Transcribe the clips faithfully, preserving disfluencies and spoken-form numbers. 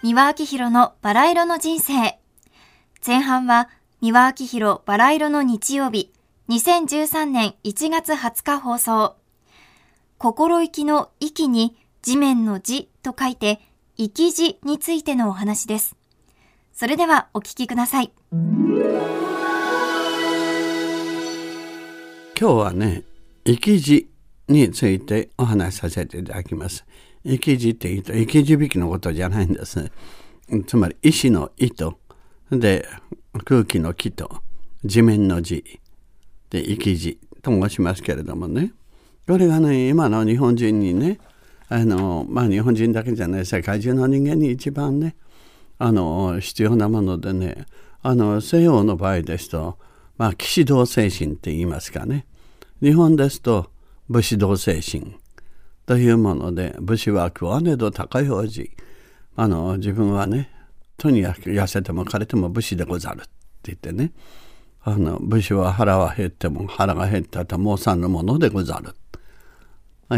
三輪明宏のバラ色の人生。前半は三輪明宏バラ色の日曜日、にせんじゅうさんねんいちがつはつか放送。心意気の息に地面の地と書いて生き地についてのお話です。それではお聞きください。今日はね、生き地についてお話しさせていただきます。生き字って言うと生き字引きのことじゃないんですね。つまり石の糸で空気の木と地面の字で生き字と申しますけれどもね、これがね、今の日本人にね、あのまあ日本人だけじゃない、世界中の人間に一番ね、あの必要なものでね、あの西洋の場合ですと、まあ騎士道精神って言いますかね、日本ですと武士道精神というもので、武士は食わねど高い王子、あの自分はね、とにかく痩せても枯れても武士でござるって言ってね、あの武士は腹は減っても腹が減ったともうさんのものでござる。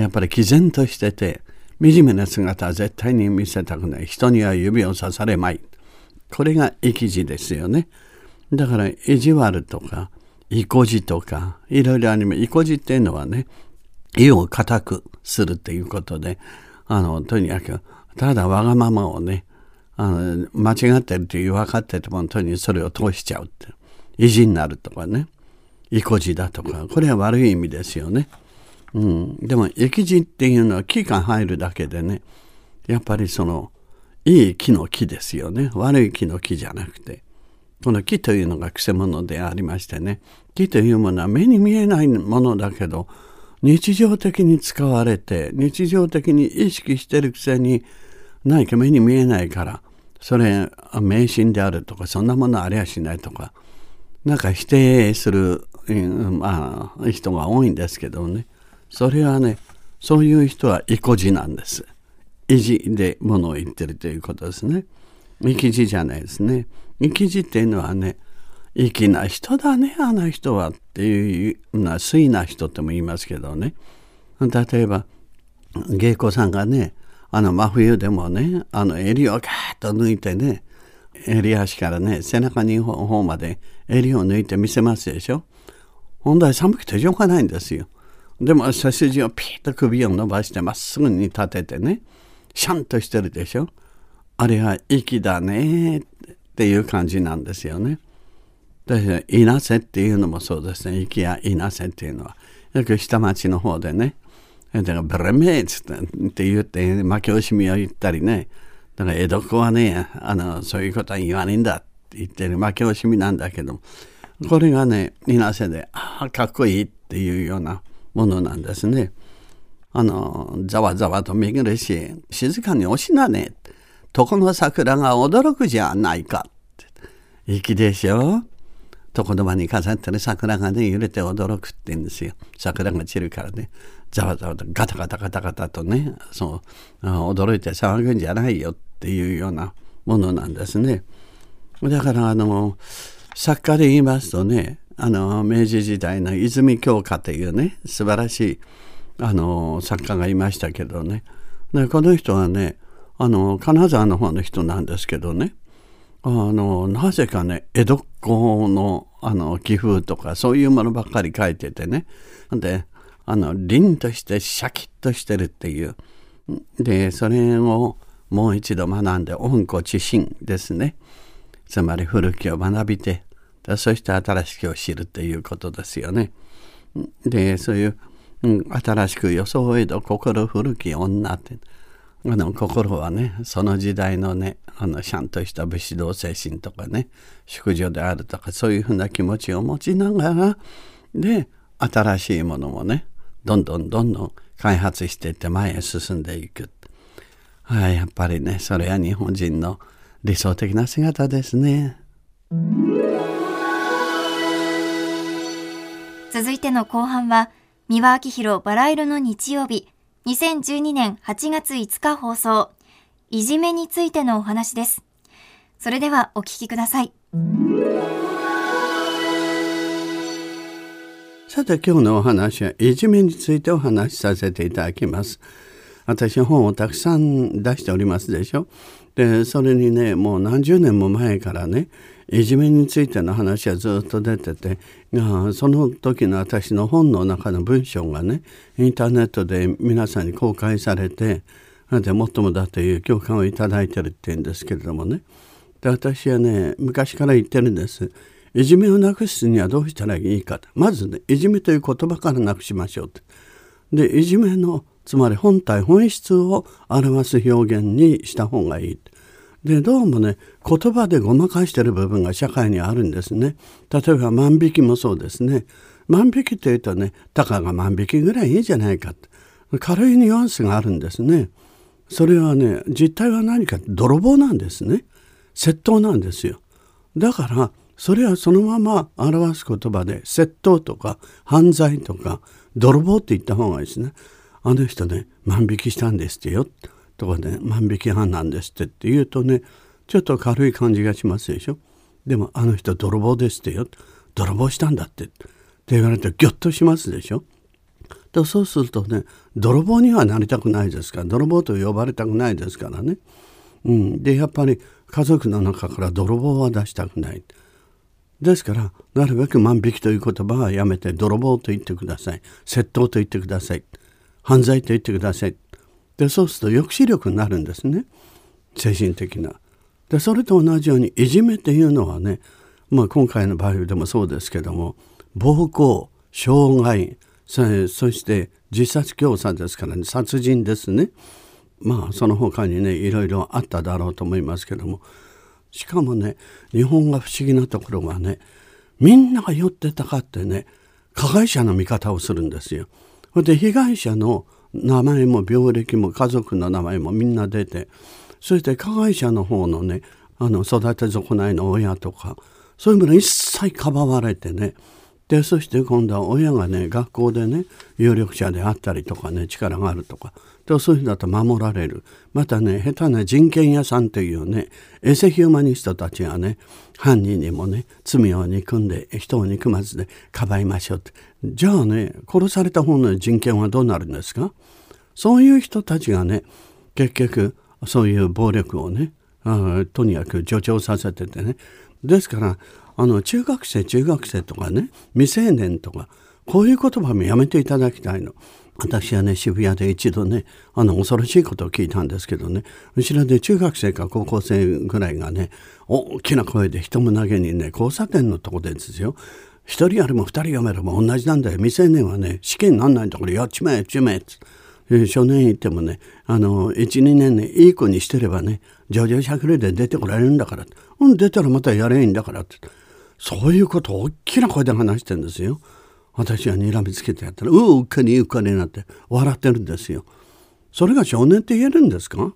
やっぱり毅然としてて惨めな姿は絶対に見せたくない、人には指を刺されまい、これが意気地ですよね。だから意地悪とか意固地とかいろいろあります。意固地っていうのはね、意を固くするということで、あのとにかくただわがままをね、あの間違ってるという分かっててもとにそれを通しちゃうって、意地になるとかね、意固地だとか、これは悪い意味ですよね、うん、でも意気地っていうのは木が入るだけでね、やっぱりそのいい木の木ですよね、悪い木の木じゃなくて、この木というのがくせ者でありましてね、木というものは目に見えないものだけど日常的に使われて、日常的に意識してるくせに何か目に見えないから、それ迷信であるとか、そんなものありゃしないとか、なんか否定する、まあ、人が多いんですけどね、それはね、そういう人は意固地なんです。意地でものを言ってるということですね。意気地じゃないですね。意気地っていうのはね、粋な人だね、あの人はっていうのは、粋な人とも言いますけどね、例えば芸妓さんがね、あの真冬でもね、あの襟をガーッと抜いてね、襟足からね、背中の方まで襟を抜いて見せますでしょ。本来寒くてしょうがないんですよ。でも背筋をピーッと首を伸ばしてまっすぐに立ててね、シャンとしてるでしょ。あれは粋だねっていう感じなんですよね。いなせっていうのもそうですね。行きやいなせっていうのはよく下町の方でね、だからブレメーツって言って負け惜しみを言ったりね、だから江戸っ子はね、あのそういうことは言わねえんだって言ってる負け惜しみなんだけど、これがね、いなせで、ああかっこいいっていうようなものなんですね。あのざわざわと巡るし、静かにおしなね、床の桜が驚くじゃないかって粋でしょ。床の間に飾ってる桜がね、揺れて驚くって言うんですよ。桜が散るからね、ざわざわとガタガタガタガタとね、そう驚いて騒ぐんじゃないよっていうようなものなんですね。だからあの作家で言いますとね、あの明治時代の泉鏡花というね、素晴らしいあの作家がいましたけどね、でこの人はね、あの金沢の方の人なんですけどね、あのなぜかね、江戸っ子 の, あの気風とかそういうものばっかり書いててね、であの凛としてシャキッとしてるっていう、でそれをもう一度学んで温故知新ですね、つまり古きを学びて、そして新しきを知るっていうことですよね。でそういう、うん、新しく装えど心古き女って、あの心はね、その時代のね、あのシャンとした武士道精神とかね、淑女であるとか、そういうふうな気持ちを持ちながらで、新しいものもね、どんどんどんどん開発していって前へ進んでいく。はい、やっぱりね、それは日本人の理想的な姿ですね。続いての後半は、三輪明宏バラ色の日曜日、にせんじゅうにねんはちがついつか放送、いじめについてのお話です。それではお聞きください。さて、今日のお話は、いじめについてお話しさせていただきます。私、本をたくさん出しておりますでしょ。で、それにね、もう何十年も前からね、いじめについての話はずっと出てて、その時の私の本の中の文章がね、インターネットで皆さんに公開されて、でもっともだという共感をいただいてるっていうんですけれどもね。で、私はね、昔から言ってるんです。いじめをなくすにはどうしたらいいかと。まずね、いじめという言葉からなくしましょうと。で、いじめのつまり本体本質を表す表現にした方がいい。で、どうもね、言葉でごまかしている部分が社会にあるんですね。例えば万引きもそうですね。万引きというとね、たかが万引きぐらいいいじゃないかと、軽いニュアンスがあるんですね。それはね、実態は何か、泥棒なんですね。窃盗なんですよ。だからそれはそのまま表す言葉で、窃盗とか犯罪とか泥棒って言った方がいいですね。あの人ね、万引きしたんですってよとかね、万引き犯なんですってって言うとね、ちょっと軽い感じがしますでしょ。でも、あの人泥棒ですってよ、泥棒したんだってって言われてギョッとしますでしょ。とそうするとね、泥棒にはなりたくないですから、泥棒と呼ばれたくないですからね、うん、でやっぱり家族の中から泥棒は出したくない。ですからなるべく万引きという言葉はやめて、泥棒と言ってください、窃盗と言ってください、犯罪と言ってください。で、そうすると抑止力になるんですね、精神的な。で、それと同じようにいじめっていうのはね、まあ、今回の場合でもそうですけども、暴行、傷害、 そ, そして自殺教唆ですからね、殺人ですね。まあ、その他にね、いろいろあっただろうと思いますけども、しかもね、日本が不思議なところがね、みんなが寄ってたかってね、加害者の味方をするんですよ。で、被害者の名前も病歴も家族の名前もみんな出て、そして加害者の方のね、あの育て損ないの親とか、そういうもの一切かばわれてね。で、そして今度は親がね、学校でね、有力者であったりとかね、力があるとか、でそういうのだと守られる。またね、下手な人権屋さんというね、エセヒューマニストたちがね、犯人にもね、罪を憎んで人を憎まずでかばいましょうって。じゃあね、殺された方の人権はどうなるんですか。そういう人たちがね、結局そういう暴力をね、あとにかく助長させててね。ですからあの中学生中学生とかね、未成年とか、こういう言葉もやめていただきたいの。私はね、渋谷で一度ね、あの恐ろしいことを聞いたんですけどね、後ろで中学生か高校生ぐらいがね、大きな声で人も投げにね、交差点のとこでですよ、一人やれも二人やめれば同じなんだよ、未成年はね死刑になんないんだから、やっちまえやっちまえっつって、少年院行ってもね、あのいちにねんね、いい子にしてればね、情状酌量で出てこられるんだから、うん、出たらまたやれいいんだからって、そういうことを大きな声で話してるんですよ。私が睨みつけてやったら、ううっかりうっかりなって笑ってるんですよ。それが少年って言えるんですか。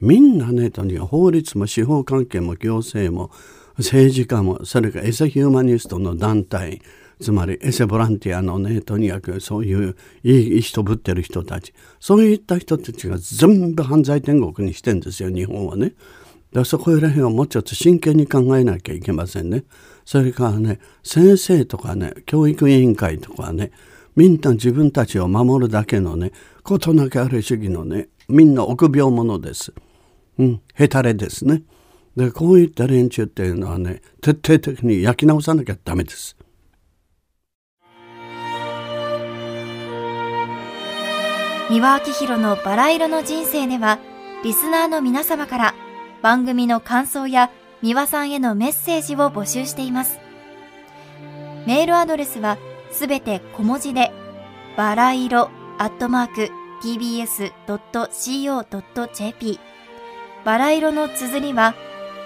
みんなね、とにかく法律も司法関係も行政も政治家も、それからエセヒューマニストの団体、つまりエセボランティアのね、とにかくそういういい人ぶってる人たち、そういった人たちが全部犯罪天国にしてるんですよ、日本はね。だ、そこら辺をもうちょっと真剣に考えなきゃいけませんね。それからね、先生とかね、教育委員会とかね、みんな自分たちを守るだけのね、ことなきある主義のね、みんな臆病者です。うん、へたれですね。で、こういった連中っていうのはね、徹底的に焼き直さなきゃダメです。三輪明宏のバラ色の人生では、リスナーの皆様から、番組の感想や三輪さんへのメッセージを募集しています。メールアドレスはすべて小文字で、バラ色アットマーク ティービーエスドットシーオードットジェーピー、 バラ色の綴りは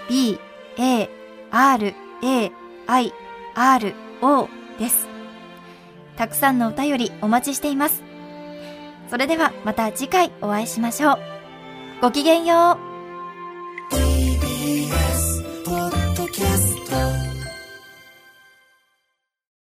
ビーエーアールエーアイアールオー です。たくさんのお便りお待ちしています。それではまた次回お会いしましょう。ごきげんよう。